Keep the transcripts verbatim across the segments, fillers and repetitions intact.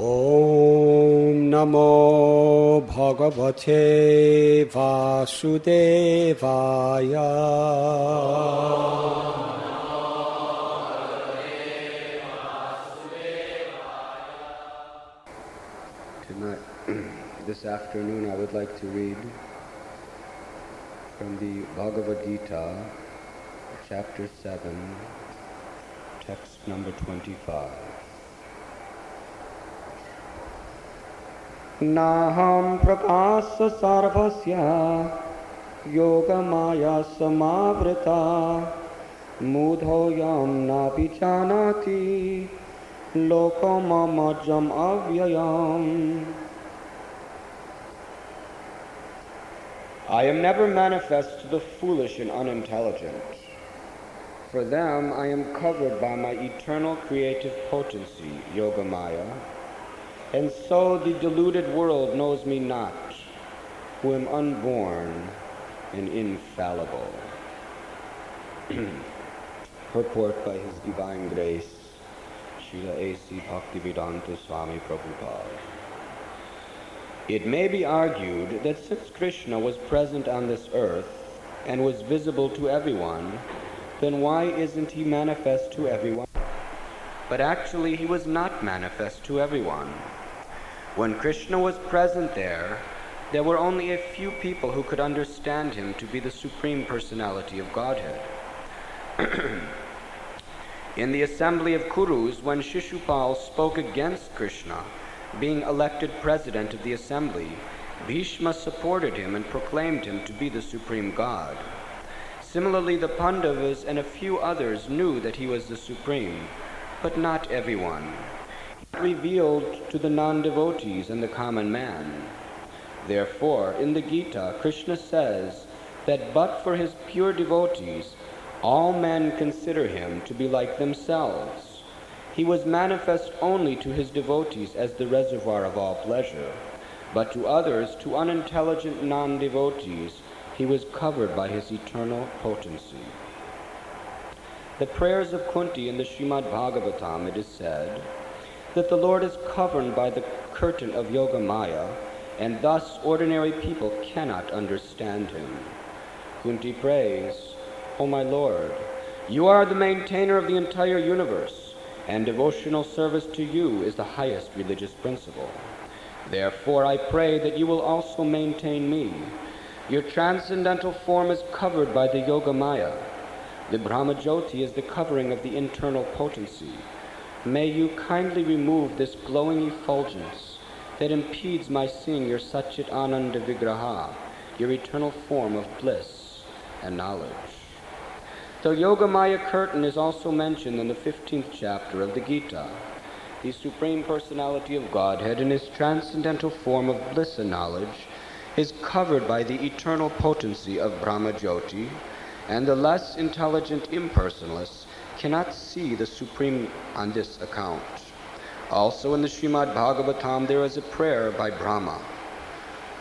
Om Namo Bhagavate Vasudevaya. Om Namo Bhagavate Vasudevaya. Tonight, this afternoon, I would like to read from the Bhagavad Gita, chapter seven, text number twenty-five. Naham prakasa sarvasya yoga maya samavrita mudhoyam napichanati lokamamajam avyayam. I am never manifest to the foolish and unintelligent. For them I am covered by my eternal creative potency, Yoga Maya, and so the deluded world knows me not, who am unborn and infallible. Purport by His Divine Grace, Srila A C Bhaktivedanta Swami Prabhupada. It may be argued that since Krishna was present on this earth and was visible to everyone, then why isn't he manifest to everyone? But actually he was not manifest to everyone. When Krishna was present there, there were only a few people who could understand him to be the Supreme Personality of Godhead. In the assembly of Kurus, when Shishupal spoke against Krishna, being elected president of the assembly, Bhishma supported him and proclaimed him to be the Supreme God. Similarly, the Pandavas and a few others knew that he was the Supreme, but not everyone. He revealed to the non-devotees and the common man. Therefore, in the Gita, Krishna says that but for his pure devotees, all men consider him to be like themselves. He was manifest only to his devotees as the reservoir of all pleasure, but to others, to unintelligent non-devotees, he was covered by his eternal potency. The prayers of Kunti in the Srimad Bhagavatam, it is said, that the Lord is covered by the curtain of Yoga Maya, and thus ordinary people cannot understand him. Kunti prays, O my Lord, you are the maintainer of the entire universe, and devotional service to you is the highest religious principle. Therefore, I pray that you will also maintain me. Your transcendental form is covered by the Yoga Maya. The Brahmajyoti is the covering of the internal potency. May you kindly remove this glowing effulgence that impedes my seeing your Satchit Ananda Vigraha, your eternal form of bliss and knowledge. The Yoga Maya curtain is also mentioned in the fifteenth chapter of the Gita. The Supreme Personality of Godhead in his transcendental form of bliss and knowledge is covered by the eternal potency of Brahmajyoti, and the less intelligent impersonalists cannot see the Supreme on this account. Also in the Srimad Bhagavatam there is a prayer by Brahma.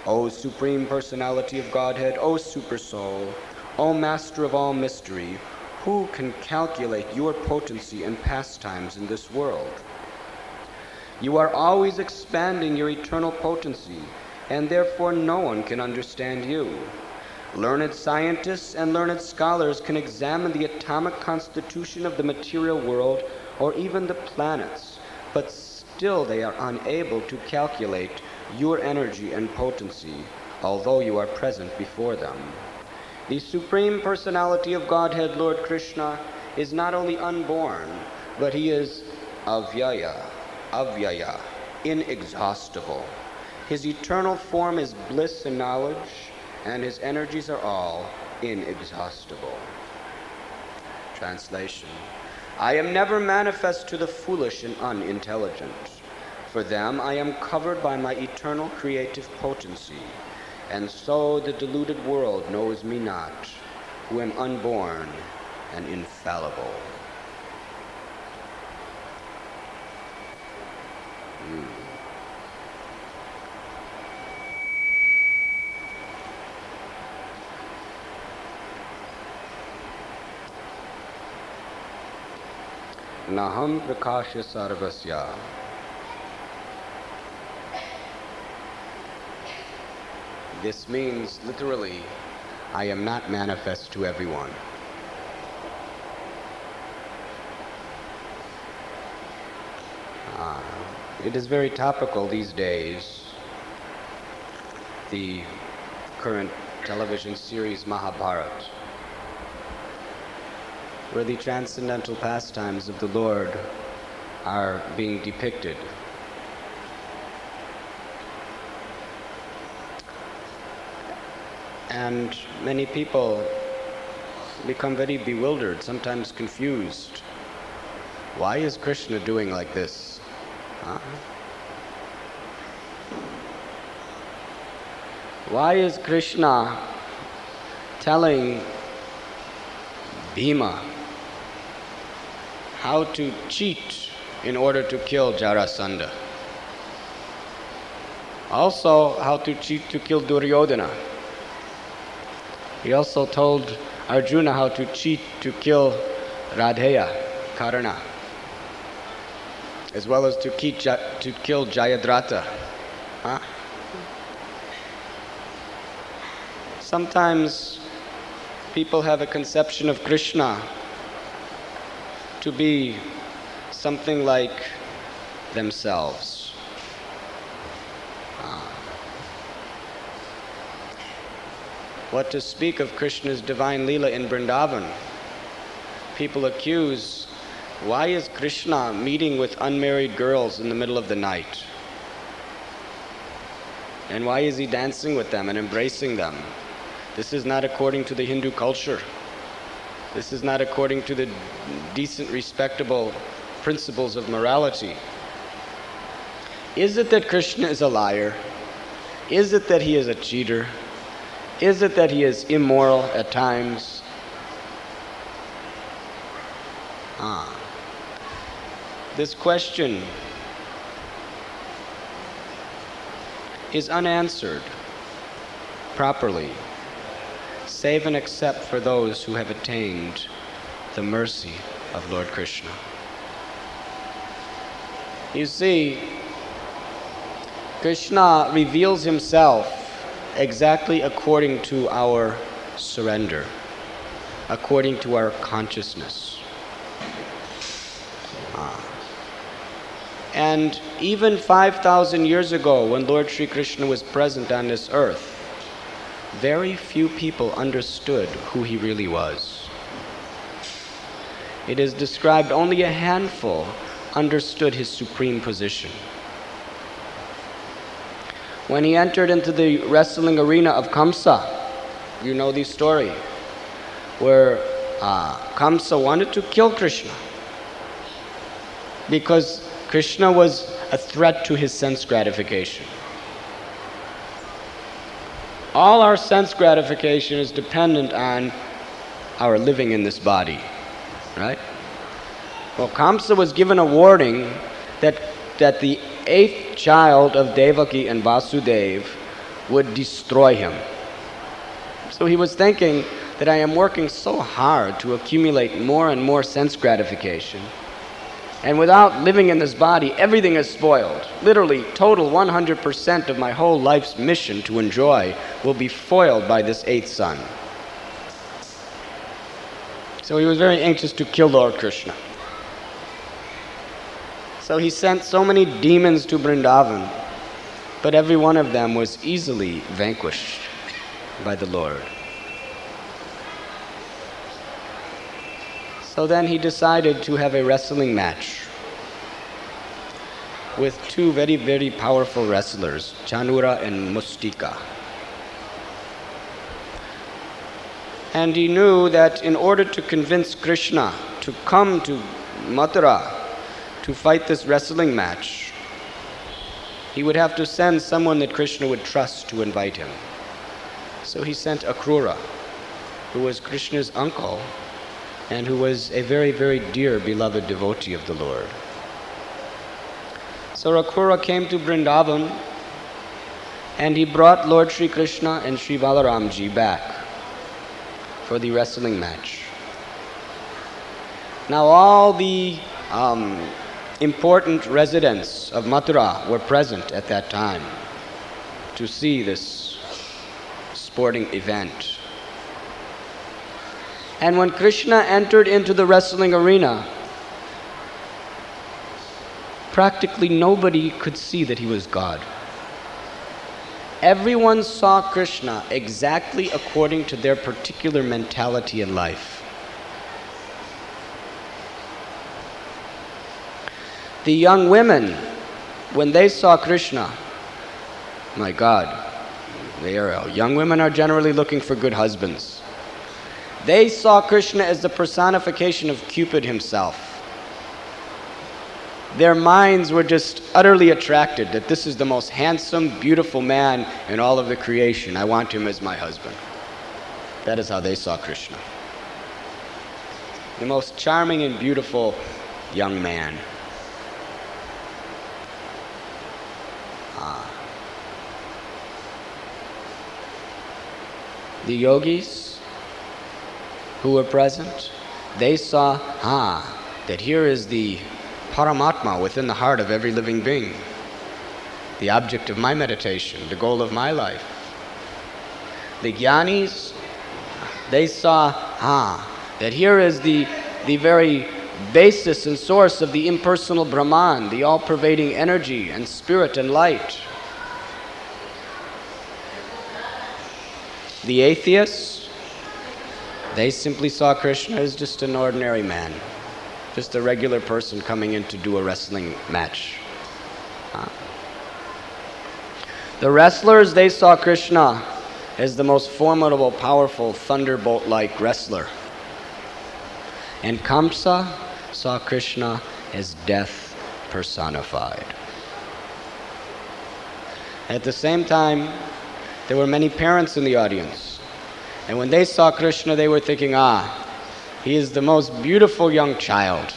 O Supreme Personality of Godhead, O Super Soul, O Master of all mystery, who can calculate your potency and pastimes in this world? You are always expanding your eternal potency, and therefore no one can understand you. Learned scientists and learned scholars can examine the atomic constitution of the material world or even the planets, but still they are unable to calculate your energy and potency, although you are present before them. The Supreme Personality of Godhead, Lord Krishna, is not only unborn, but he is avyaya, avyaya, inexhaustible. His eternal form is bliss and knowledge, and his energies are all inexhaustible. Translation: I am never manifest to the foolish and unintelligent. For them I am covered by my eternal creative potency, and so the deluded world knows me not, who am unborn and infallible. Mm. Naham prakasha sarvasya This means literally, I am not manifest to everyone. Uh, it is very topical these days, the current television series Mahabharata, where the transcendental pastimes of the Lord are being depicted. And many people become very bewildered, sometimes confused. Why is Krishna doing like this? Huh? Why is Krishna telling Bhima how to cheat in order to kill Jarasandha? Also, how to cheat to kill Duryodhana. He also told Arjuna how to cheat to kill Radheya, Karana, as well as to, keep, to kill Jayadrata. Huh? Sometimes people have a conception of Krishna to be something like themselves. What to speak of Krishna's divine Leela in Vrindavan? People accuse, why is Krishna meeting with unmarried girls in the middle of the night? And why is he dancing with them and embracing them? This is not according to the Hindu culture. This is not according to the decent, respectable principles of morality. Is it that Krishna is a liar? Is it that he is a cheater? Is it that he is immoral at times? Ah. This question is unanswered properly, save and except for those who have attained the mercy of Lord Krishna. You see, Krishna reveals himself exactly according to our surrender, according to our consciousness. Ah. And even five thousand years ago, when Lord Sri Krishna was present on this earth, very few people understood who he really was. It is described only a handful understood his supreme position. When he entered into the wrestling arena of Kamsa, you know the story, where uh, Kamsa wanted to kill Krishna because Krishna was a threat to his sense gratification. All our sense gratification is dependent on our living in this body, right? Well, Kamsa was given a warning that, that the eighth child of Devaki and Vasudeva would destroy him. So he was thinking that I am working so hard to accumulate more and more sense gratification, and without living in this body, everything is spoiled. Literally, total one hundred percent of my whole life's mission to enjoy will be foiled by this eighth son. So he was very anxious to kill Lord Krishna. So he sent so many demons to Vrindavan, but every one of them was easily vanquished by the Lord. So then he decided to have a wrestling match with two very, very powerful wrestlers, Chanura and Mustika. And he knew that in order to convince Krishna to come to Mathurā, to fight this wrestling match, he would have to send someone that Krishna would trust to invite him. So he sent Akrura, who was Krishna's uncle and who was a very, very dear beloved devotee of the Lord. So Akrura came to Vrindavan and he brought Lord Sri Krishna and Sri Balaramji back for the wrestling match. Now all the um, important residents of Mathurā were present at that time to see this sporting event. And when Krishna entered into the wrestling arena, practically nobody could see that he was God. Everyone saw Krishna exactly according to their particular mentality in life. The young women, when they saw Krishna, my God, they are, young women are generally looking for good husbands. They saw Krishna as the personification of Cupid himself. Their minds were just utterly attracted that this is the most handsome, beautiful man in all of the creation. I want him as my husband. That is how they saw Krishna. The most charming and beautiful young man. Ah. The yogis who were present, they saw, ah, that here is the Paramatma within the heart of every living being, the object of my meditation, the goal of my life. The jnanis, they saw, ah, that here is the, the very basis and source of the impersonal Brahman, the all-pervading energy and spirit and light. The atheists, they simply saw Krishna as just an ordinary man. Just a regular person coming in to do a wrestling match. Uh, the wrestlers, they saw Krishna as the most formidable, powerful, thunderbolt-like wrestler. And Kamsa saw Krishna as death personified. At the same time, there were many parents in the audience. And when they saw Krishna, they were thinking, ah, he is the most beautiful young child.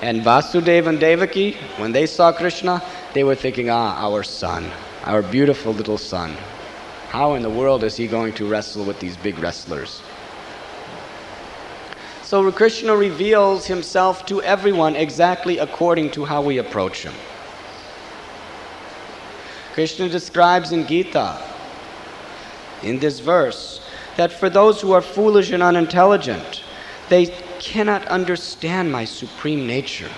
And Vasudeva and Devaki, when they saw Krishna, they were thinking, ah, our son, our beautiful little son. How in the world is he going to wrestle with these big wrestlers? So Krishna reveals himself to everyone exactly according to how we approach him. Krishna describes in Gita, in this verse, that for those who are foolish and unintelligent, they cannot understand my supreme nature.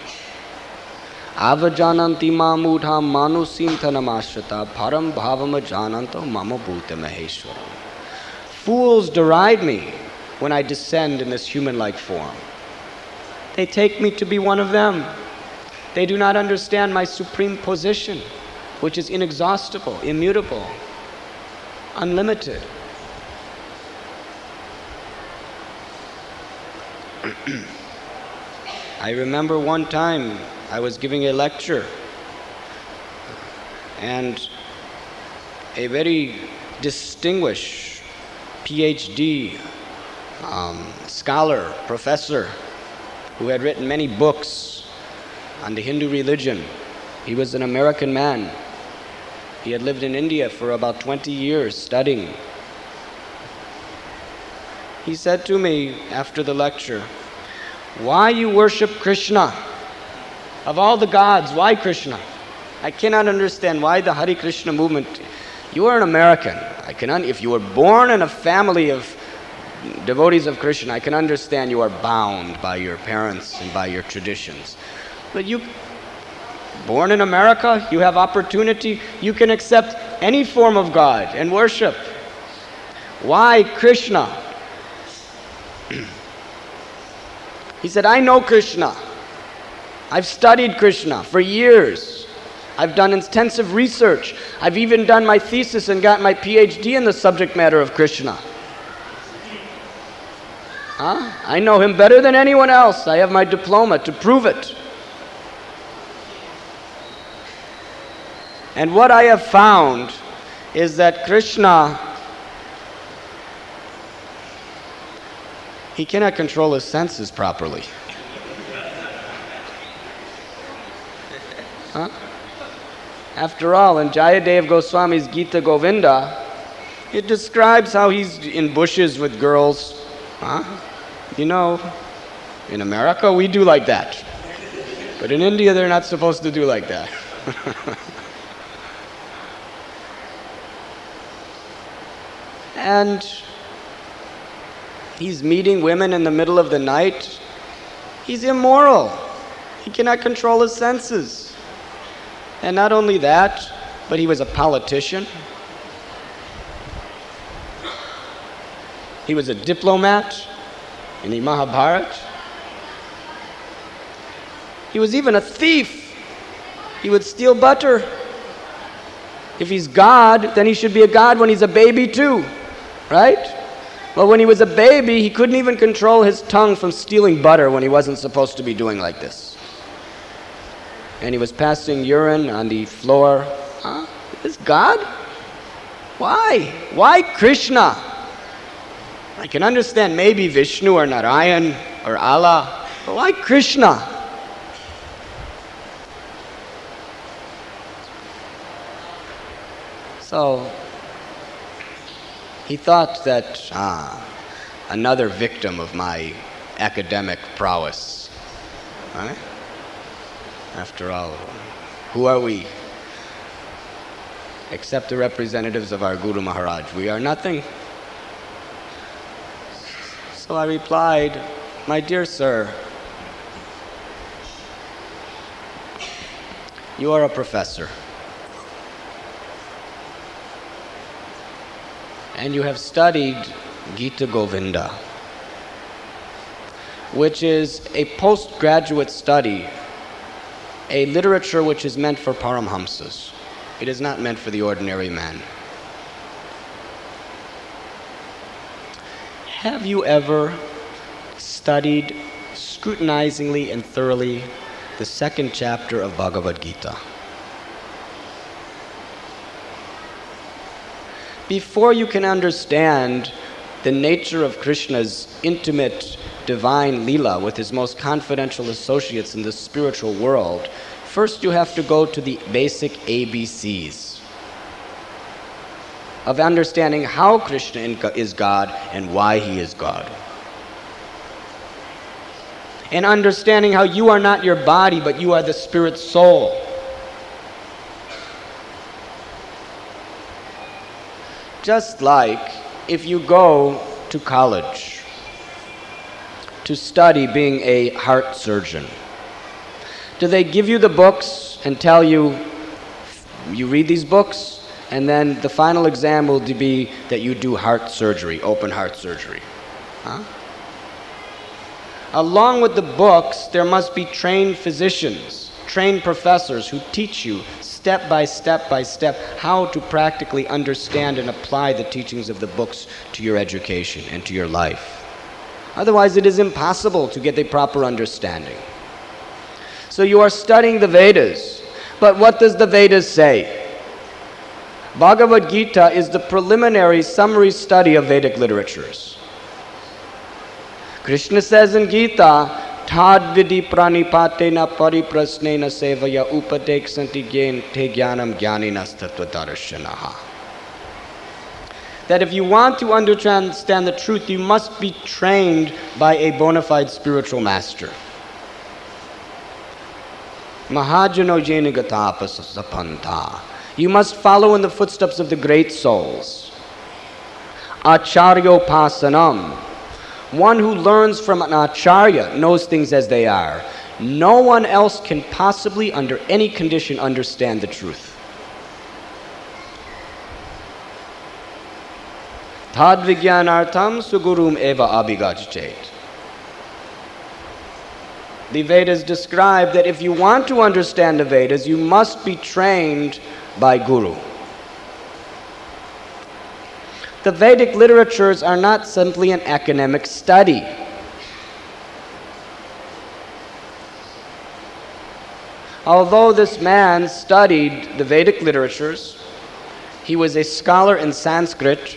Avajananti mamudham manusintanamashata param bhavamajananto mamabhuta maheshwaram. Fools deride me when I descend in this human-like form. They take me to be one of them. They do not understand my supreme position, which is inexhaustible, immutable, unlimited. I remember one time I was giving a lecture, and a very distinguished PhD um, scholar, professor, who had written many books on the Hindu religion. He was an American man. He had lived in India for about twenty years studying. He said to me after the lecture, why you worship Krishna? Of all the gods, why Krishna? I cannot understand why the Hare Krishna movement. You are an American. I cannot, if you were born in a family of devotees of Krishna, I can understand you are bound by your parents and by your traditions. But you, born in America, you have opportunity. You can accept any form of God and worship. Why Krishna? He said, I know Krishna. I've studied Krishna for years. I've done intensive research. I've even done my thesis and got my PhD in the subject matter of Krishna. Huh? I know him better than anyone else. I have my diploma to prove it. And what I have found is that Krishna, he cannot control his senses properly. Huh? After all, in Jayadeva Goswami's Gita Govinda, it describes how he's in bushes with girls. Huh? You know, in America we do like that. But in India they're not supposed to do like that. And he's meeting women in the middle of the night. He's immoral. He cannot control his senses. And not only that, but he was a politician. He was a diplomat in the Mahabharata. He was even a thief. He would steal butter. If he's God, then he should be a god when he's a baby too, right? Well, when he was a baby, he couldn't even control his tongue from stealing butter when he wasn't supposed to be doing like this. And he was passing urine on the floor. Huh? Is this God? Why? Why Krishna? I can understand maybe Vishnu or Narayan or Allah, but why Krishna? So he thought that, ah, another victim of my academic prowess. Right? After all, who are we? Except the representatives of our Guru Maharaj. We are nothing. So I replied, my dear sir, you are a professor. And you have studied Gita Govinda, which is a postgraduate study, a literature which is meant for Paramhamsas. It is not meant for the ordinary man. Have you ever studied scrutinizingly and thoroughly the second chapter of Bhagavad Gita? Before you can understand the nature of Krishna's intimate divine Leela with his most confidential associates in the spiritual world, first you have to go to the basic A B Cs of understanding how Krishna is God and why he is God. And understanding how you are not your body, but you are the spirit soul. Just like if you go to college to study being a heart surgeon, do they give you the books and tell you, you read these books, and then the final exam will be that you do heart surgery, open heart surgery? Huh? Along with the books, there must be trained physicians, trained professors who teach you step by step by step how to practically understand and apply the teachings of the books to your education and to your life. Otherwise, it is impossible to get a proper understanding. So you are studying the Vedas, but what does the Vedas say? Bhagavad Gita is the preliminary summary study of Vedic literatures. Krishna says in Gita, Tadvidi pranipatena pariprasnena sevaya upadeksanti gyan te gyanam gyaninas tattvadarshanaha. That if you want to understand the truth, you must be trained by a bona fide spiritual master. Mahajano jena gatapasa sapanta. You must follow in the footsteps of the great souls. Acharyopasanam. One who learns from an acharya knows things as they are. No one else can possibly, under any condition, understand the truth. Tad vigyanartam sugurum eva abhigajchet. The Vedas describe that if you want to understand the Vedas, you must be trained by Guru. The Vedic literatures are not simply an academic study. Although this man studied the Vedic literatures, he was a scholar in Sanskrit,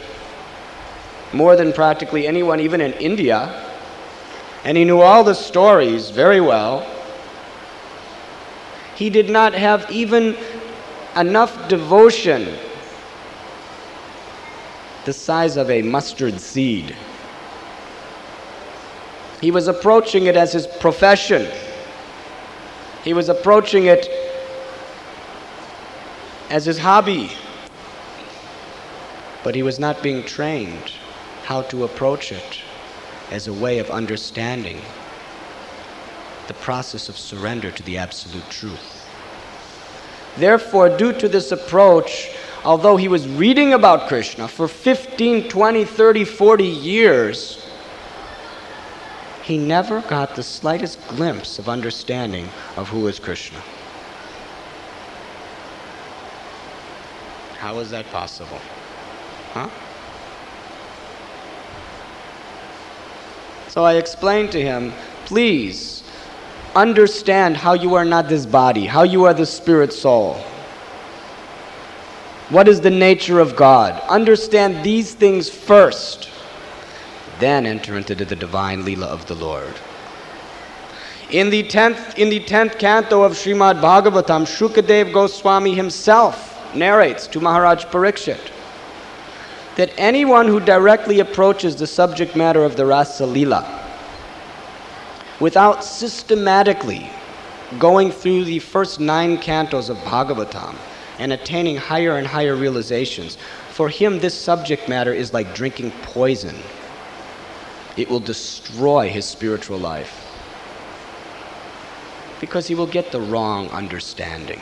more than practically anyone even in India, and he knew all the stories very well. He did not have even enough devotion the size of a mustard seed. He was approaching it as his profession. He was approaching it as his hobby. But he was not being trained how to approach it as a way of understanding the process of surrender to the Absolute Truth. Therefore, due to this approach, although he was reading about Krishna for fifteen, twenty, thirty, forty years, he never got the slightest glimpse of understanding of who is Krishna. How is that possible? Huh? So I explained to him, please, understand how you are not this body, how you are the spirit soul. What is the nature of God? Understand these things first. Then enter into the divine Leela of the Lord. In the tenth, in the tenth canto of Srimad Bhagavatam, Shukadeva Goswami himself narrates to Maharaj Parikshit that anyone who directly approaches the subject matter of the Rasa Leela without systematically going through the first nine cantos of Bhagavatam and attaining higher and higher realizations, for him this subject matter is like drinking poison. It will destroy his spiritual life because he will get the wrong understanding.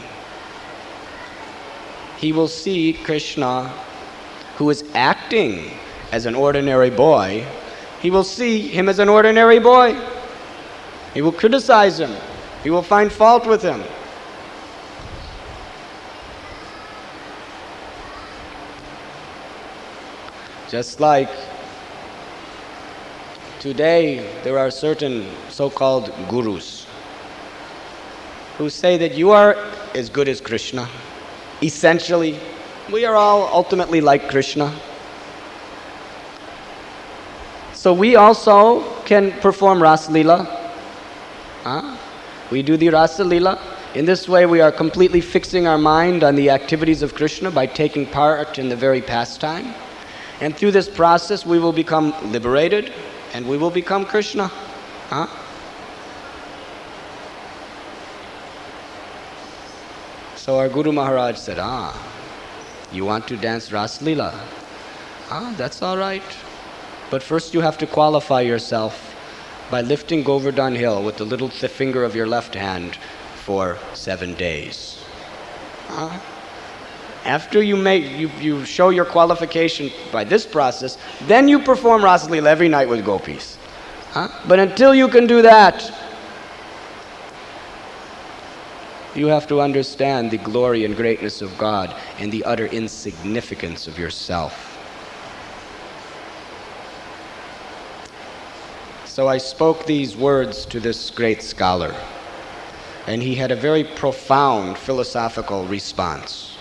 He will see Krishna, who is acting as an ordinary boy, he will see him as an ordinary boy. He will criticize him. He will find fault with him. Just like today, there are certain so-called gurus who say that you are as good as Krishna. Essentially, we are all ultimately like Krishna. So we also can perform Rasa Leela. Huh? We do the Rasa Leela. In this way, we are completely fixing our mind on the activities of Krishna by taking part in the very pastime. And through this process, we will become liberated and we will become Krishna. Huh? So our Guru Maharaj said, ah, you want to dance Rasa Leela? Ah, that's all right. But first you have to qualify yourself by lifting Govardhan Hill with the little th finger of your left hand for seven days. Huh? After you, make, you, you show your qualification by this process, then you perform Rasa Leela every night with gopis. Huh? But until you can do that, you have to understand the glory and greatness of God and the utter insignificance of yourself. So I spoke these words to this great scholar, and he had a very profound philosophical response.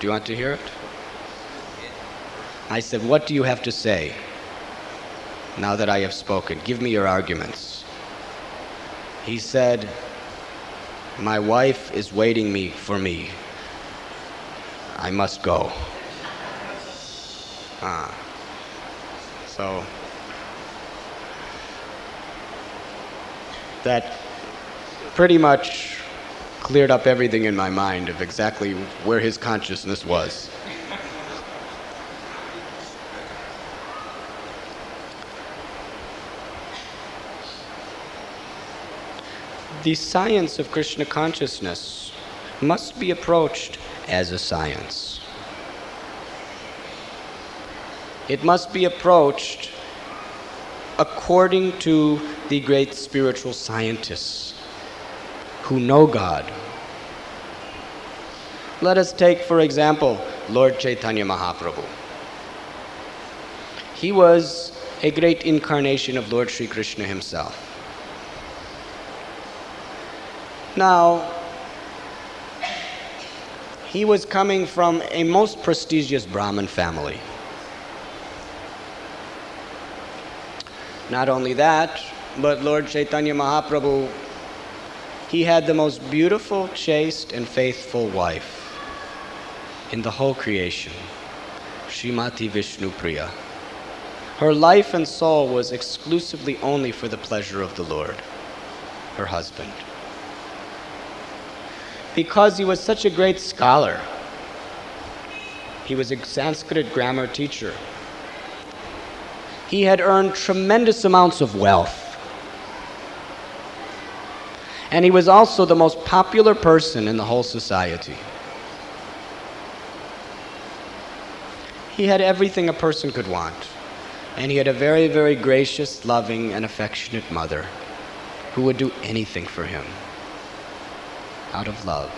Do you want to hear it? I said, what do you have to say now that I have spoken? Give me your arguments. He said, my wife is waiting me for me. I must go. Ah. So that pretty much cleared up everything in my mind of exactly where his consciousness was. The science of Krishna consciousness must be approached as a science. It must be approached according to the great spiritual scientists who know God. Let us take, for example, Lord Caitanya Mahaprabhu. He was a great incarnation of Lord Sri Krishna himself. Now, he was coming from a most prestigious Brahmin family. Not only that, but Lord Caitanya Mahaprabhu, he had the most beautiful, chaste, and faithful wife in the whole creation, Srimati Vishnu Priya. Her life and soul was exclusively only for the pleasure of the Lord, her husband. Because he was such a great scholar, He was a Sanskrit grammar teacher. He had earned tremendous amounts of wealth. And he was also the most popular person in the whole society. He had everything a person could want. And he had a very, very gracious, loving, and affectionate mother who would do anything for him out of love.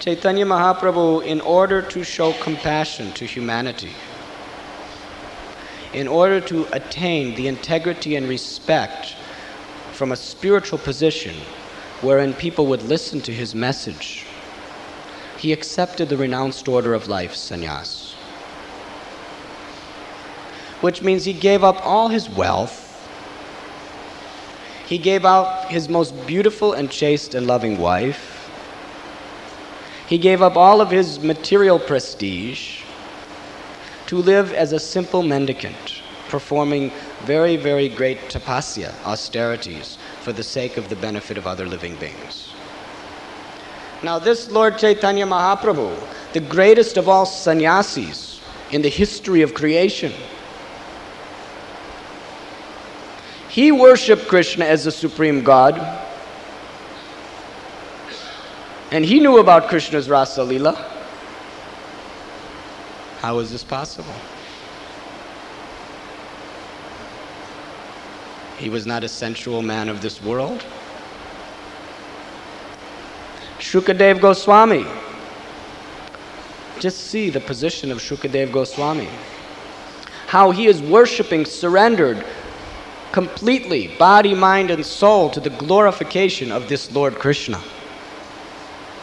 Chaitanya Mahaprabhu, in order to show compassion to humanity, in order to attain the integrity and respect from a spiritual position wherein people would listen to his message, he accepted the renounced order of life, sannyas. Which means he gave up all his wealth. He gave up his most beautiful and chaste and loving wife. He gave up all of his material prestige to live as a simple mendicant, performing very, very great tapasya, austerities, for the sake of the benefit of other living beings. Now this Lord Chaitanya Mahaprabhu, the greatest of all sannyasis in the history of creation, he worshipped Krishna as the Supreme God. And he knew about Krishna's Rasa Leela. How is this possible? He was not a sensual man of this world. Shukadeva Goswami. Just see the position of Shukadeva Goswami. How he is worshipping, surrendered completely, body, mind, and soul, to the glorification of this Lord Krishna.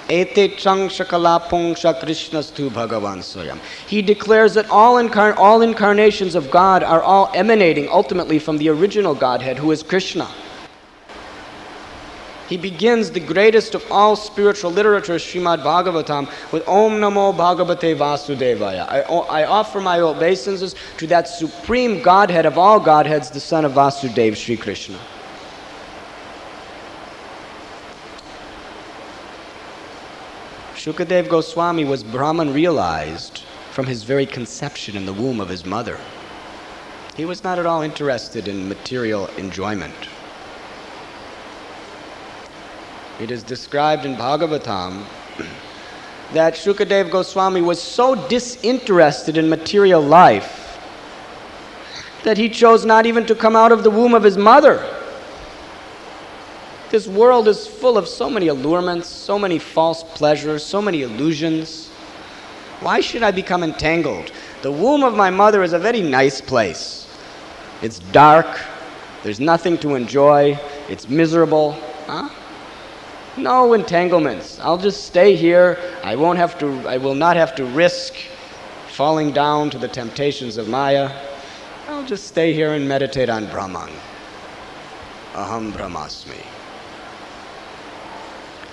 Ete chang shakala pungsha krishnastu bhagavan soyam. He declares that all, incar all incarnations of God are all emanating ultimately from the original Godhead, who is Krishna. He begins the greatest of all spiritual literature, Srimad Bhagavatam, with Om Namo Bhagavate Vasudevaya. I, I offer my obeisances to that supreme Godhead of all Godheads, the son of Vasudeva, Sri Krishna. Shukadeva Goswami was Brahman realized from his very conception in the womb of his mother. He was not at all interested in material enjoyment. It is described in Bhagavatam that Shukadeva Goswami was so disinterested in material life that he chose not even to come out of the womb of his mother. This world is full of so many allurements, so many false pleasures, so many illusions. Why should I become entangled? The womb of my mother is a very nice place. It's dark, there's nothing to enjoy, it's miserable. Huh? No entanglements. I'll just stay here. I won't have to, I will not have to risk falling down to the temptations of Maya. I'll just stay here and meditate on Brahman. Aham Brahmasmi.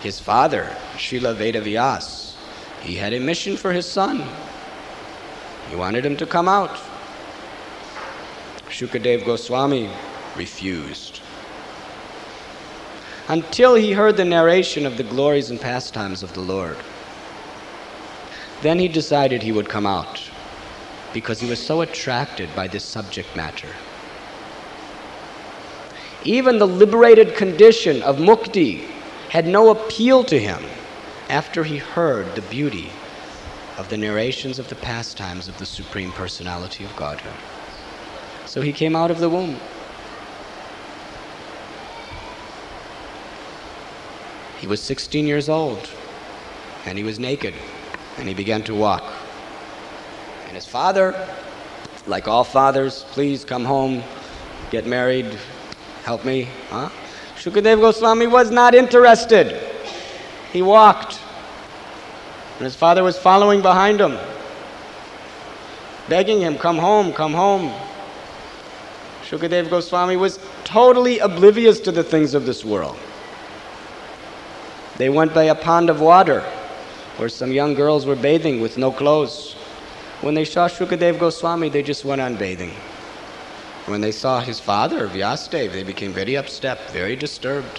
His father, Srila Vedavyas, he had a mission for his son. He wanted him to come out. Shukadeva Goswami refused. Until he heard the narration of the glories and pastimes of the Lord. Then he decided he would come out, because he was so attracted by this subject matter. Even the liberated condition of mukti had no appeal to him after he heard the beauty of the narrations of the pastimes of the Supreme Personality of Godhead. So he came out of the womb. He was sixteen years old, and he was naked, and he began to walk. And his father, like all fathers, please come home, get married, help me. Huh? Shukadeva Goswami was not interested. He walked, and his father was following behind him, begging him, come home, come home. Shukadeva Goswami was totally oblivious to the things of this world. They went by a pond of water where some young girls were bathing with no clothes. When they saw Shukadeva Goswami, they just went on bathing. When they saw his father, Vyāsadeva, they became very upset, very disturbed.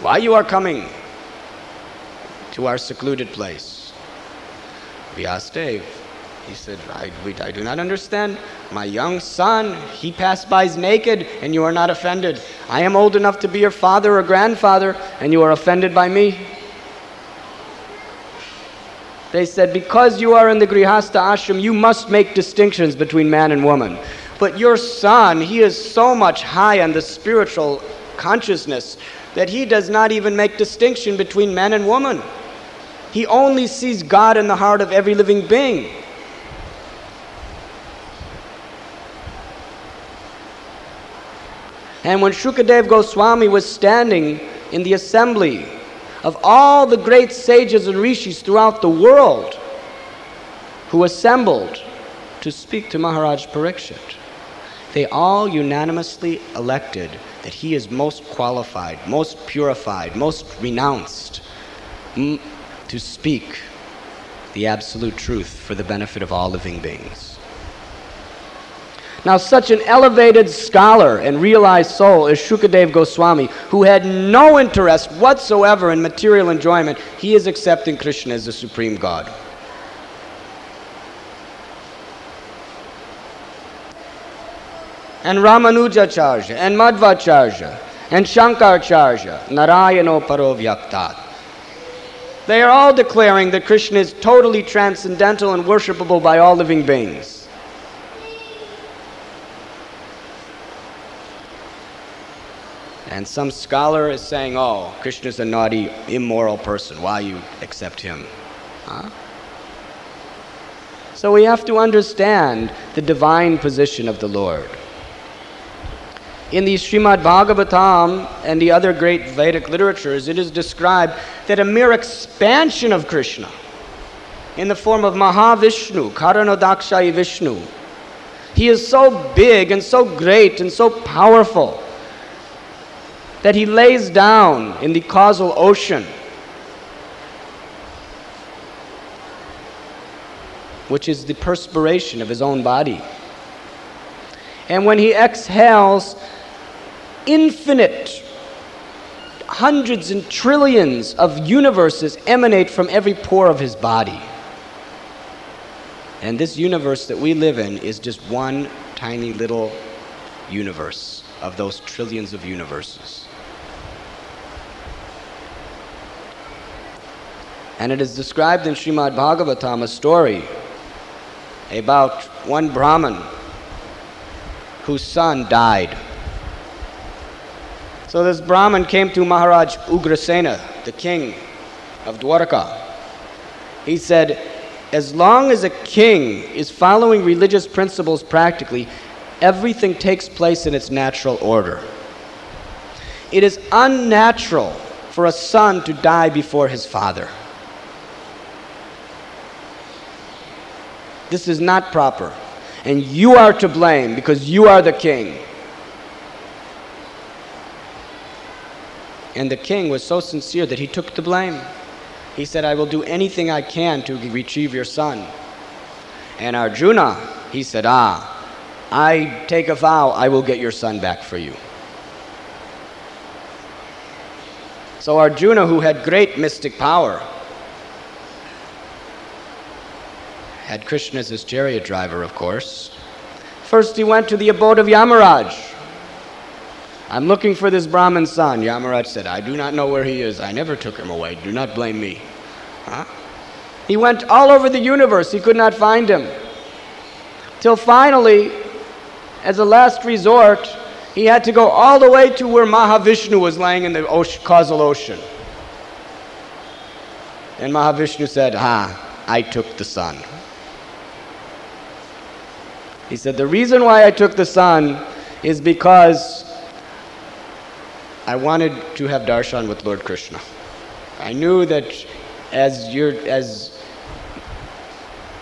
Why you are coming to our secluded place? Vyāsadeva, he said, I, I do not understand. My young son, he passed by naked, and you are not offended. I am old enough to be your father or grandfather, and you are offended by me. They said, because you are in the Grihastha ashram, you must make distinctions between man and woman. But your son, he is so much high on the spiritual consciousness that he does not even make distinction between man and woman. He only sees God in the heart of every living being. And when Shukadeva Goswami was standing in the assembly of all the great sages and rishis throughout the world who assembled to speak to Maharaj Parikshit, they all unanimously elected that he is most qualified, most purified, most renounced to speak the absolute truth for the benefit of all living beings. Now, such an elevated scholar and realized soul as Shukadeva Goswami, who had no interest whatsoever in material enjoyment, he is accepting Krishna as the Supreme God. And Ramanujacharya, and Madhvacharya, and Shankaracharya, Narayano Paro Vyaktat, they are all declaring that Krishna is totally transcendental and worshipable by all living beings. And some scholar is saying, oh, Krishna's a naughty, immoral person. Why you accept him? Huh? So we have to understand the divine position of the Lord. In the Srimad Bhagavatam and the other great Vedic literatures, it is described that a mere expansion of Krishna in the form of Mahavishnu, Karana Dakshayi Vishnu, he is so big and so great and so powerful that he lays down in the causal ocean, which is the perspiration of his own body. And when he exhales, infinite hundreds and trillions of universes emanate from every pore of his body. And this universe that we live in is just one tiny little universe of those trillions of universes. And it is described in Srimad Bhagavatam, a story about one Brahmin whose son died. So this Brahmin came to Maharaj Ugrasena, the king of Dwaraka. He said, as long as a king is following religious principles practically, everything takes place in its natural order. It is unnatural for a son to die before his father. This is not proper. And you are to blame because you are the king. And the king was so sincere that he took the blame. He said, I will do anything I can to retrieve your son. And Arjuna, he said, ah, I take a vow, I will get your son back for you. So Arjuna, who had great mystic power, had Krishna as his chariot driver, of course. First he went to the abode of Yamaraj. I'm looking for this Brahmin son. Yamaraj said, I do not know where he is. I never took him away. Do not blame me. Huh? He went all over the universe. He could not find him. Till finally, as a last resort, he had to go all the way to where Mahavishnu was laying in the ocean, causal ocean. And Mahavishnu said, ah, I took the son. He said, the reason why I took the son is because I wanted to have darshan with Lord Krishna. I knew that as you're, as,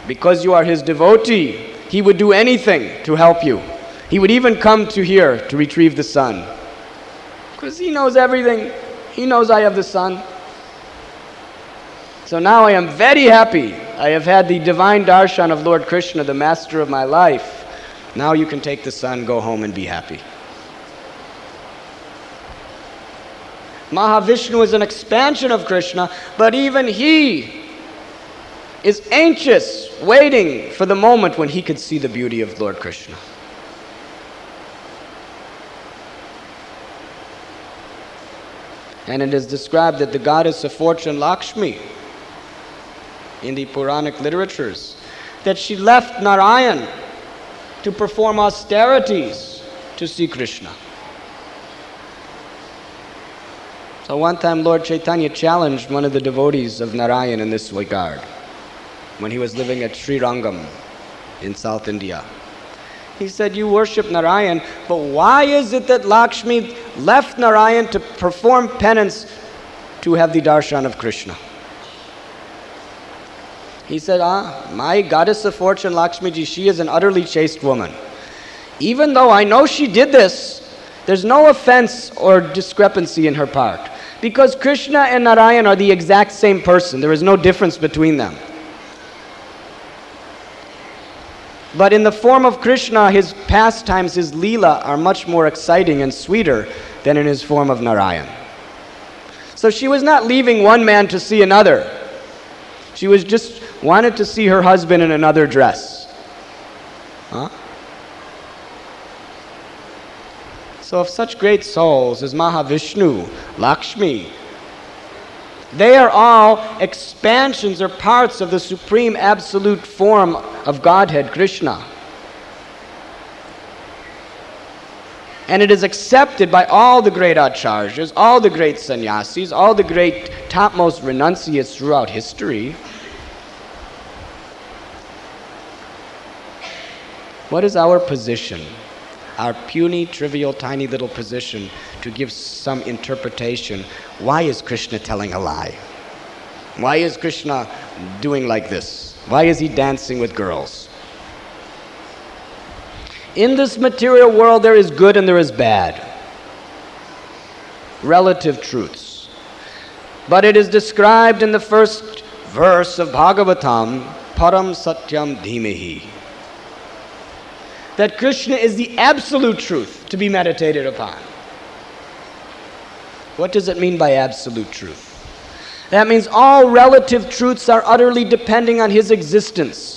because you are his devotee, he would do anything to help you. He would even come to here to retrieve the son. Because he knows everything. He knows I have the son. So now I am very happy. I have had the divine darshan of Lord Krishna, the master of my life. Now you can take the son, go home and be happy. Mahavishnu is an expansion of Krishna, but even he is anxious, waiting for the moment when he could see the beauty of Lord Krishna. And it is described that the goddess of fortune, Lakshmi, in the Puranic literatures, that she left Narayan to perform austerities to see Krishna. So one time Lord Chaitanya challenged one of the devotees of Narayan in this regard, when he was living at Sri Rangam in South India. He said, you worship Narayan, but why is it that Lakshmi left Narayan to perform penance to have the darshan of Krishna? He said, ah, my goddess of fortune, Lakshmiji, she is an utterly chaste woman. Even though I know she did this, there's no offense or discrepancy in her part, because Krishna and Narayan are the exact same person. There is no difference between them. But in the form of Krishna, his pastimes, his leela, are much more exciting and sweeter than in his form of Narayan. So she was not leaving one man to see another. She was just wanted to see her husband in another dress. Huh? So of such great souls as Mahavishnu, Lakshmi, they are all expansions or parts of the supreme absolute form of Godhead, Krishna. And it is accepted by all the great acharyas, all the great sannyasis, all the great topmost renunciates throughout history. What is our position, our puny, trivial, tiny little position to give some interpretation? Why is Krishna telling a lie? Why is Krishna doing like this? Why is he dancing with girls? In this material world, there is good and there is bad. Relative truths. But it is described in the first verse of Bhagavatam, Param Satyam Dhimehi, that Krishna is the absolute truth to be meditated upon. What does it mean by absolute truth? That means all relative truths are utterly depending on his existence.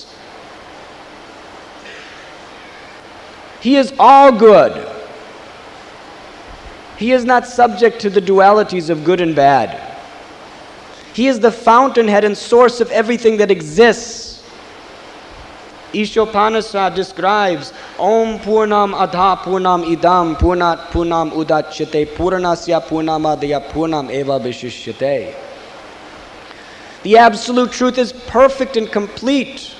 He is all good. He is not subject to the dualities of good and bad. He is the fountainhead and source of everything that exists. Ishopanasa describes Om Purnam Adha Purnam Idam Purnat Purnam Udachyate Purnasya Purnamadaya Purnam Eva Vishishyate. The absolute truth is perfect and complete.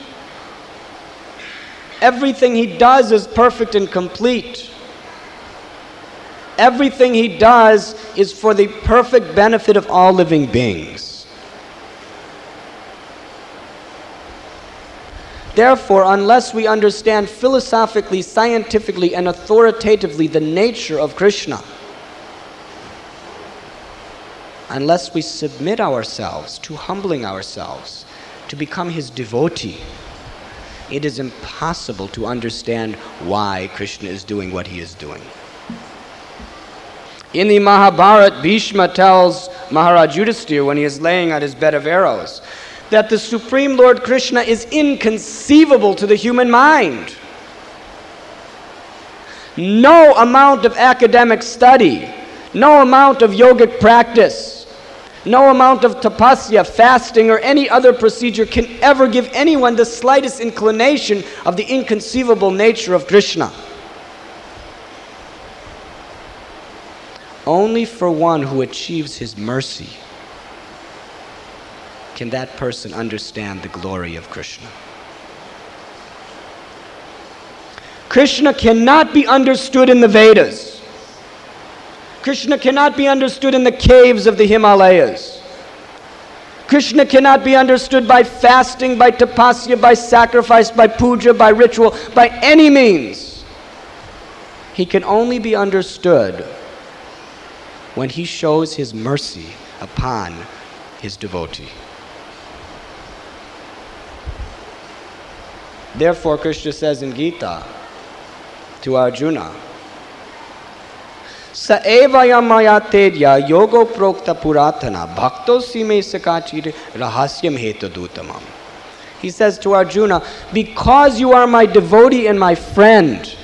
Everything he does is perfect and complete. Everything he does is for the perfect benefit of all living beings. Therefore, unless we understand philosophically, scientifically, and authoritatively the nature of Krishna, unless we submit ourselves to humbling ourselves, to become his devotee, it is impossible to understand why Krishna is doing what he is doing. In the Mahabharata, Bhishma tells Maharaj Yudhisthira when he is laying on his bed of arrows, that the Supreme Lord Krishna is inconceivable to the human mind. No amount of academic study, no amount of yogic practice, no amount of tapasya, fasting, or any other procedure can ever give anyone the slightest inclination of the inconceivable nature of Krishna. Only for one who achieves his mercy can that person understand the glory of Krishna. Krishna cannot be understood in the Vedas. Krishna cannot be understood in the caves of the Himalayas. Krishna cannot be understood by fasting, by tapasya, by sacrifice, by puja, by ritual, by any means. He can only be understood when he shows his mercy upon his devotee. Therefore, Krishna says in Gita to Arjuna, Sa evaya maya tedya yogo prokta puratana bhakto sime sakachir rahasyam hetadutamam. He says to Arjuna, because you are my devotee and my friend,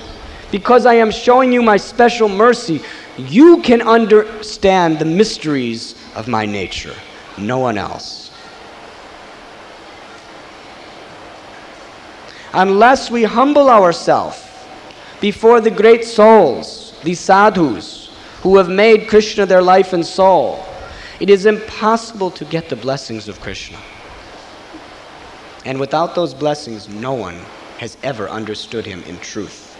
because I am showing you my special mercy, you can understand the mysteries of my nature, no one else. Unless we humble ourselves before the great souls, the sadhus, who have made Krishna their life and soul, it is impossible to get the blessings of Krishna. And without those blessings, no one has ever understood him in truth.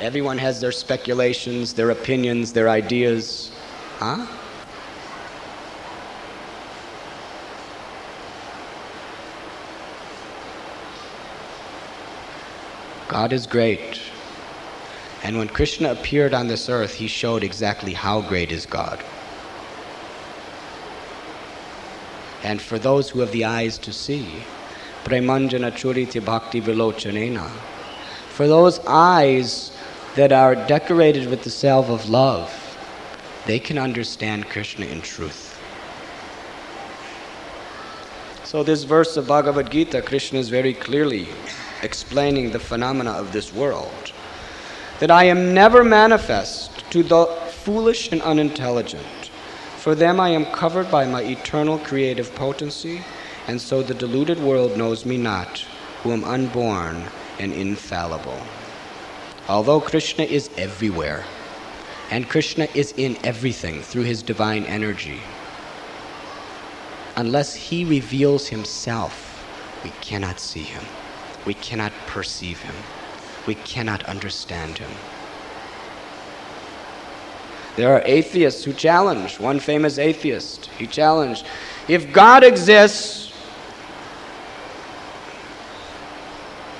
Everyone has their speculations, their opinions, their ideas. Huh? God is great. And when Krishna appeared on this earth, he showed exactly how great is God. And for those who have the eyes to see, Premanjana Churiti Bhakti Vilochanena, for those eyes that are decorated with the salve of love, they can understand Krishna in truth. So this verse of Bhagavad Gita, Krishna is very clearly explaining the phenomena of this world, that I am never manifest to the foolish and unintelligent. For them I am covered by my eternal creative potency, and so the deluded world knows me not, who am unborn and infallible. Although Krishna is everywhere, and Krishna is in everything through his divine energy, unless he reveals himself, we cannot see him, we cannot perceive him, we cannot understand him. There are atheists who challenge. One famous atheist, he challenged, if God exists,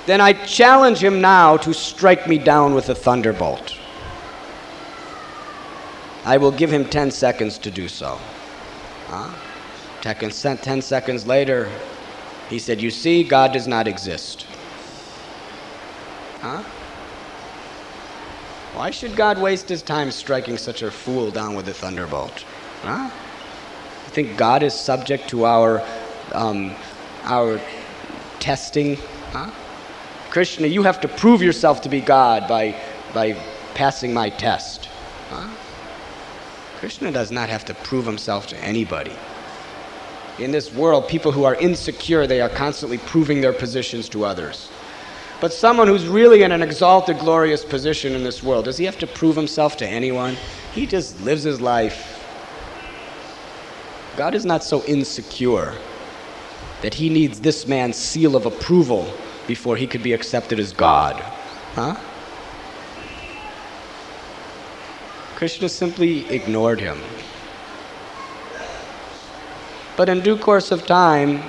then I challenge him now to strike me down with a thunderbolt. I will give him ten seconds to do so. Huh? ten seconds later, he said, you see, God does not exist. Huh? Why should God waste his time striking such a fool down with a thunderbolt? Huh? You think God is subject to our, um, our testing? Huh? Krishna, you have to prove yourself to be God by, by passing my test. Huh? Krishna does not have to prove himself to anybody. In this world, people who are insecure, they are constantly proving their positions to others. But someone who's really in an exalted, glorious position in this world, does he have to prove himself to anyone? He just lives his life. God is not so insecure that he needs this man's seal of approval before he could be accepted as God. Huh? Krishna simply ignored him. But in due course of time,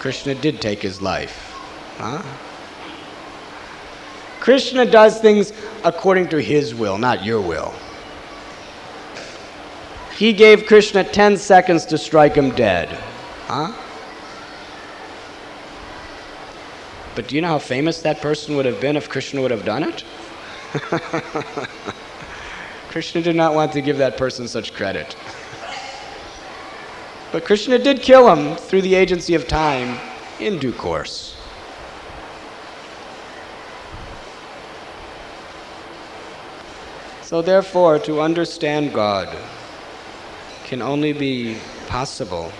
Krishna did take his life. Huh? Krishna does things according to his will, not your will. He gave Krishna ten seconds to strike him dead. Huh? But do you know how famous that person would have been if Krishna would have done it? Krishna did not want to give that person such credit. But Krishna did kill him through the agency of time in due course. So therefore, to understand God can only be possible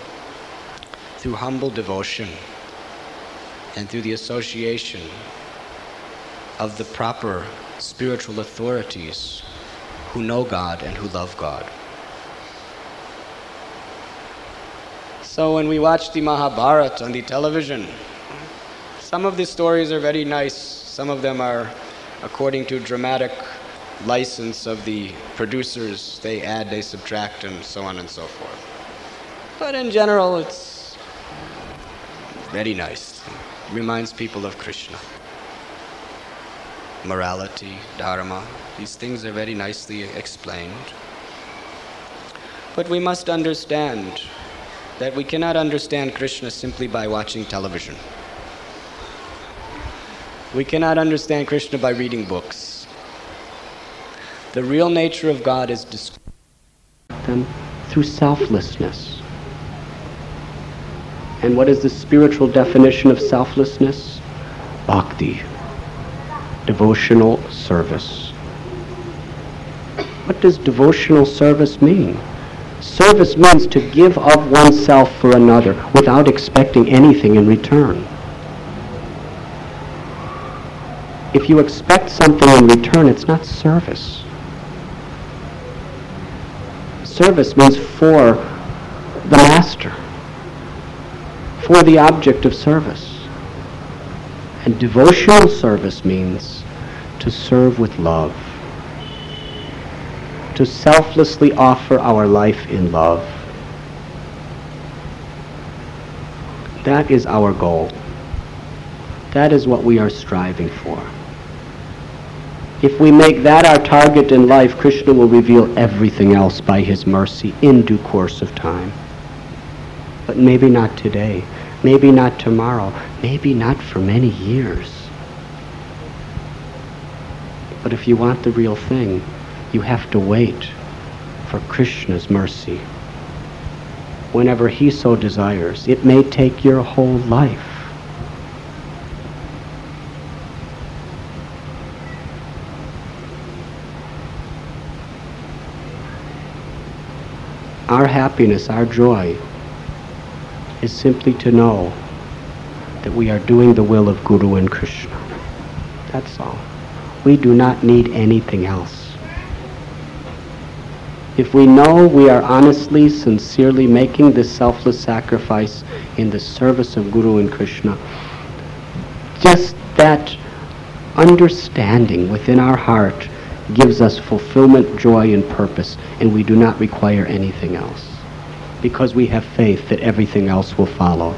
through humble devotion and through the association of the proper spiritual authorities who know God and who love God. So when we watch the Mahabharata on the television, some of the stories are very nice, some of them are according to dramatic license of the producers. They add, they subtract, and so on and so forth. But in general, it's very nice. It reminds people of Krishna. Morality, dharma, these things are very nicely explained. But we must understand that we cannot understand Krishna simply by watching television. We cannot understand Krishna by reading books. The real nature of God is discovered through selflessness. And what is the spiritual definition of selflessness? Bhakti, devotional service. What does devotional service mean? Service means to give of oneself for another without expecting anything in return. If you expect something in return, it's not service. Service means for the master, for the object of service. And devotional service means to serve with love, to selflessly offer our life in love. That is our goal. That is what we are striving for. If we make that our target in life, Krishna will reveal everything else by his mercy in due course of time. But maybe not today, maybe not tomorrow, maybe not for many years. But if you want the real thing, you have to wait for Krishna's mercy. Whenever he so desires, it may take your whole life. Our happiness, our joy, is simply to know that we are doing the will of Guru and Krishna. That's all. We do not need anything else. If we know we are honestly, sincerely making this selfless sacrifice in the service of Guru and Krishna, just that understanding within our heart gives us fulfillment, joy, and purpose, and we do not require anything else, because we have faith that everything else will follow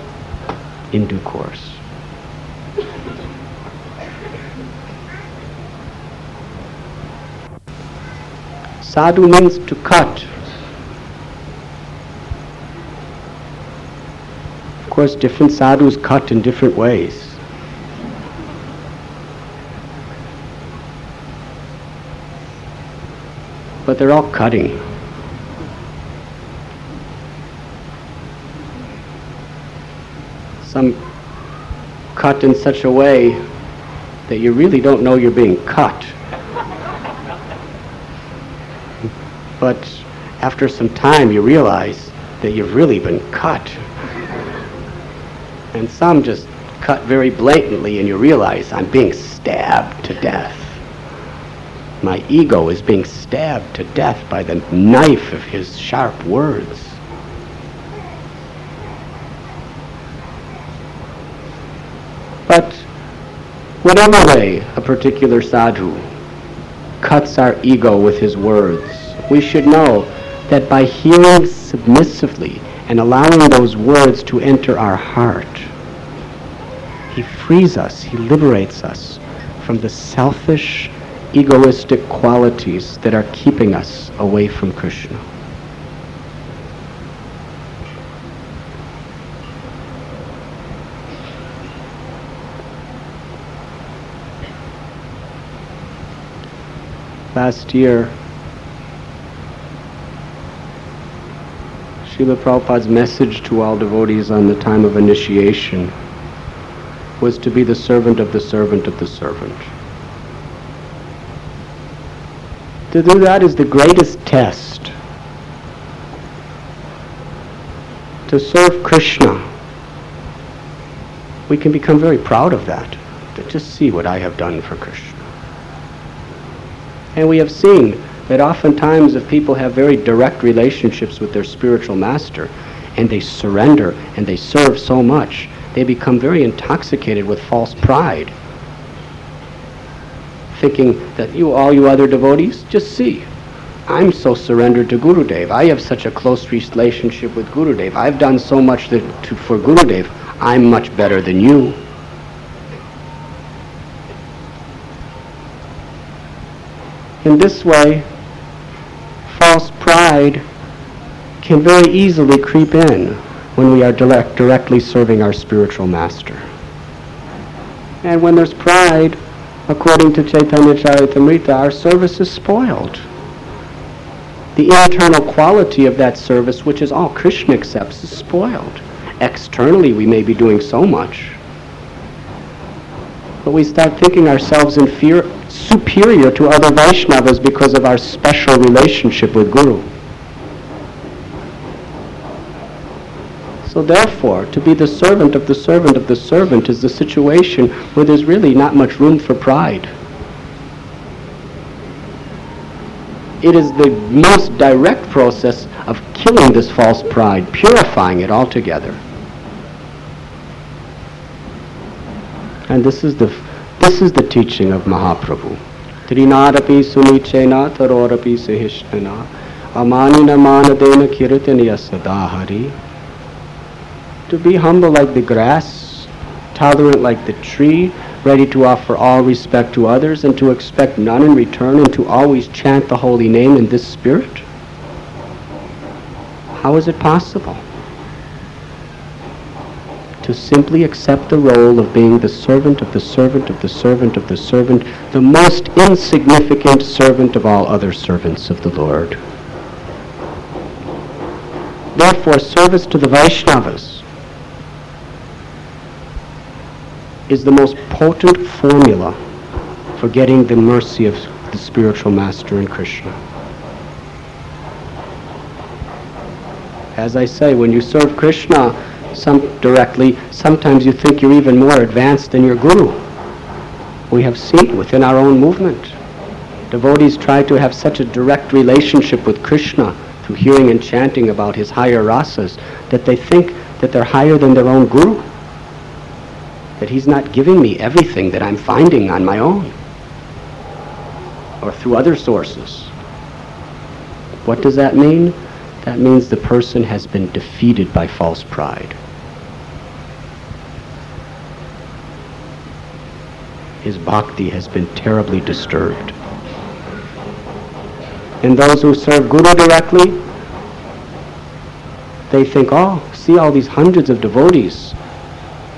in due course. Sadhu means to cut. Of course, different sadhus cut in different ways. But they're all cutting. Some cut in such a way that you really don't know you're being cut. But after some time you realize that you've really been cut. And some just cut very blatantly and you realize, I'm being stabbed to death. My ego is being stabbed to death by the knife of his sharp words. But whatever way a particular sadhu cuts our ego with his words, we should know that by hearing submissively and allowing those words to enter our heart, he frees us, he liberates us from the selfish, egoistic qualities that are keeping us away from Krishna. Last year, Srila Prabhupada's message to all devotees on the time of initiation was to be the servant of the servant of the servant. To do that is the greatest test. To serve Krishna, we can become very proud of that. To just see what I have done for Krishna. And we have seen that oftentimes if people have very direct relationships with their spiritual master, and they surrender and they serve so much, they become very intoxicated with false pride, thinking that you, all you other devotees, just see, I'm so surrendered to Gurudev. I have such a close relationship with Gurudev. I've done so much that to, for Gurudev. I'm much better than you. In this way, false pride can very easily creep in when we are direct, directly serving our spiritual master. And when there's pride, according to Chaitanya Charitamrita, our service is spoiled. The internal quality of that service, which is all Krishna accepts, is spoiled. externally we may be doing so much, but we start thinking ourselves inferior, superior to other Vaishnavas because of our special relationship with Guru. So therefore, to be the servant of the servant of the servant is the situation where there's really not much room for pride. It is the most direct process of killing this false pride, purifying it altogether. And this is the this is the teaching of Mahaprabhu. Trinadapi sunichena tarorapi sehishtena amanina manadena kirtaniyasnadahari. To be humble like the grass, tolerant like the tree, ready to offer all respect to others and to expect none in return, and to always chant the holy name in this spirit? How is it possible to simply accept the role of being the servant of the servant of the servant of the servant, the most insignificant servant of all other servants of the Lord? Therefore, service to the Vaishnavas is the most potent formula for getting the mercy of the spiritual master in Krishna. As I say, when you serve Krishna some directly, sometimes you think you're even more advanced than your Guru. We have seen within our own movement, devotees try to have such a direct relationship with Krishna through hearing and chanting about his higher rasas that they think that they're higher than their own Guru, that he's not giving me everything that I'm finding on my own or through other sources. What does that mean? That means the person has been defeated by false pride. His bhakti has been terribly disturbed. And those who serve Guru directly, they think, oh, see all these hundreds of devotees.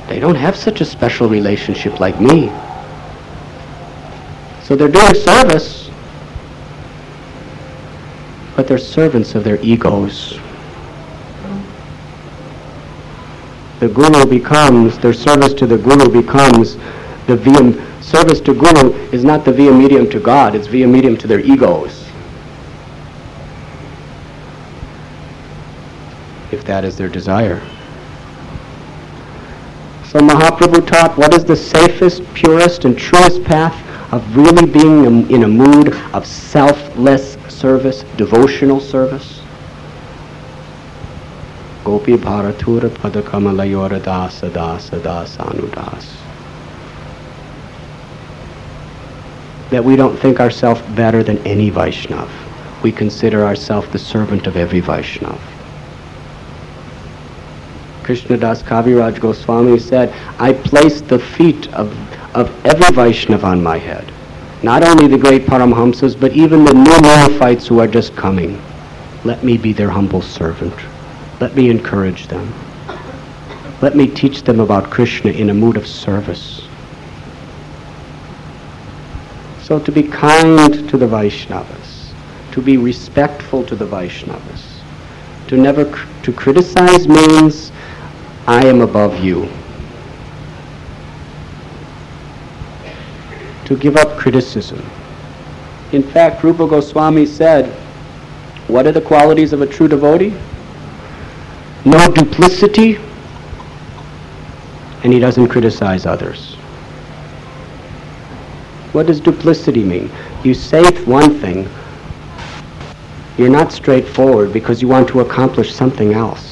They don't have such a special relationship like me. So they're doing service, but they're servants of their egos. The Guru becomes, their service to the Guru becomes, the via, service to Guru is not the via medium to God, it's via medium to their egos. If that is their desire. So Mahaprabhu taught, what is the safest, purest, and truest path of really being in a mood of selfless service, devotional service? Gopi bharatura padakamalaya dasa dasa dasa anudas. That we don't think ourselves better than any Vaishnav. We consider ourselves the servant of every Vaishnav. Krishnadas Kaviraj Goswami said, I place the feet of, of every Vaishnava on my head. Not only the great Paramhamsas, but even the new neophytes who are just coming. Let me be their humble servant. Let me encourage them. Let me teach them about Krishna in a mood of service. So to be kind to the Vaishnavas, to be respectful to the Vaishnavas, to never cr- to criticize means I am above you. To give up criticism. In fact, Rupa Goswami said, what are the qualities of a true devotee? No duplicity, and he doesn't criticize others. What does duplicity mean? You say one thing, you're not straightforward because you want to accomplish something else.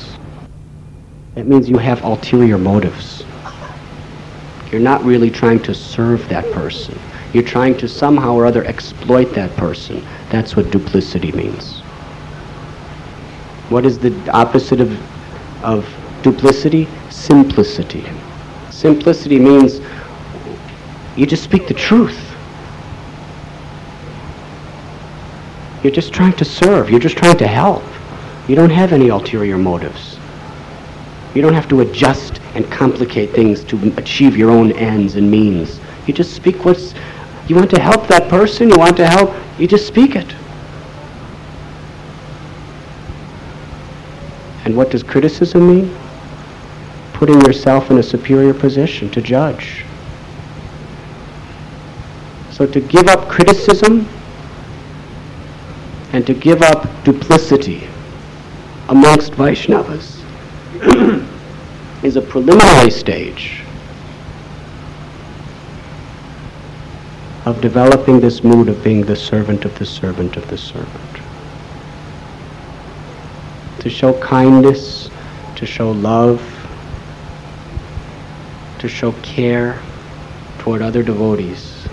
That means you have ulterior motives. You're not really trying to serve that person. You're trying to somehow or other exploit that person. That's what duplicity means. What is the opposite of, of duplicity? Simplicity. Simplicity means you just speak the truth. You're just trying to serve. You're just trying to help. You don't have any ulterior motives. You don't have to adjust and complicate things to achieve your own ends and means. You just speak what's... You want to help that person, you want to help, you just speak it. And what does criticism mean? putting yourself in a superior position to judge. So to give up criticism and to give up duplicity amongst Vaishnavas is a preliminary stage of developing this mood of being the servant of the servant of the servant. To show kindness, to show love, to show care toward other devotees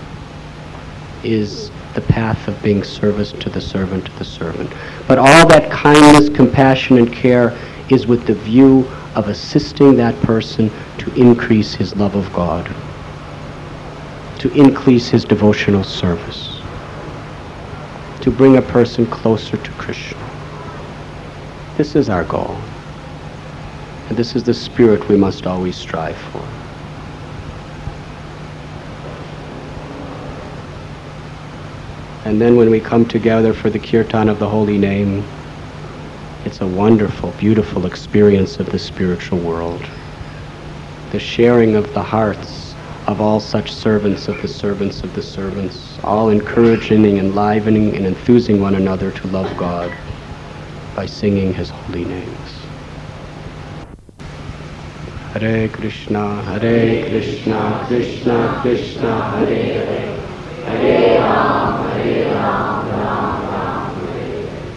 is the path of being service to the servant of the servant. But all that kindness, compassion, and care is with the view of assisting that person to increase his love of God, to increase his devotional service, to bring a person closer to Krishna. This is our goal, and this is the spirit we must always strive for. And then when we come together for the kirtan of the holy name, it's a wonderful, beautiful experience of the spiritual world, the sharing of the hearts of all such servants of the servants of the servants, all encouraging and enlivening and enthusing one another to love God by singing His holy names. Hare Krishna, Hare Krishna, Krishna Krishna, Hare Hare, Hare Rama, Hare Rama, Rama Rama, Hare Hare.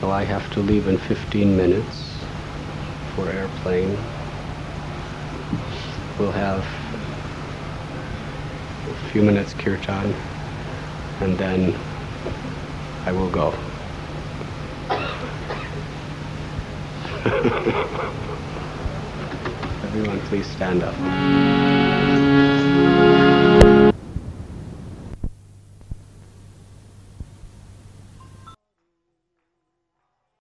So I have to leave in fifteen minutes for airplane. We'll have a few minutes kirtan, and then I will go. Everyone please stand up.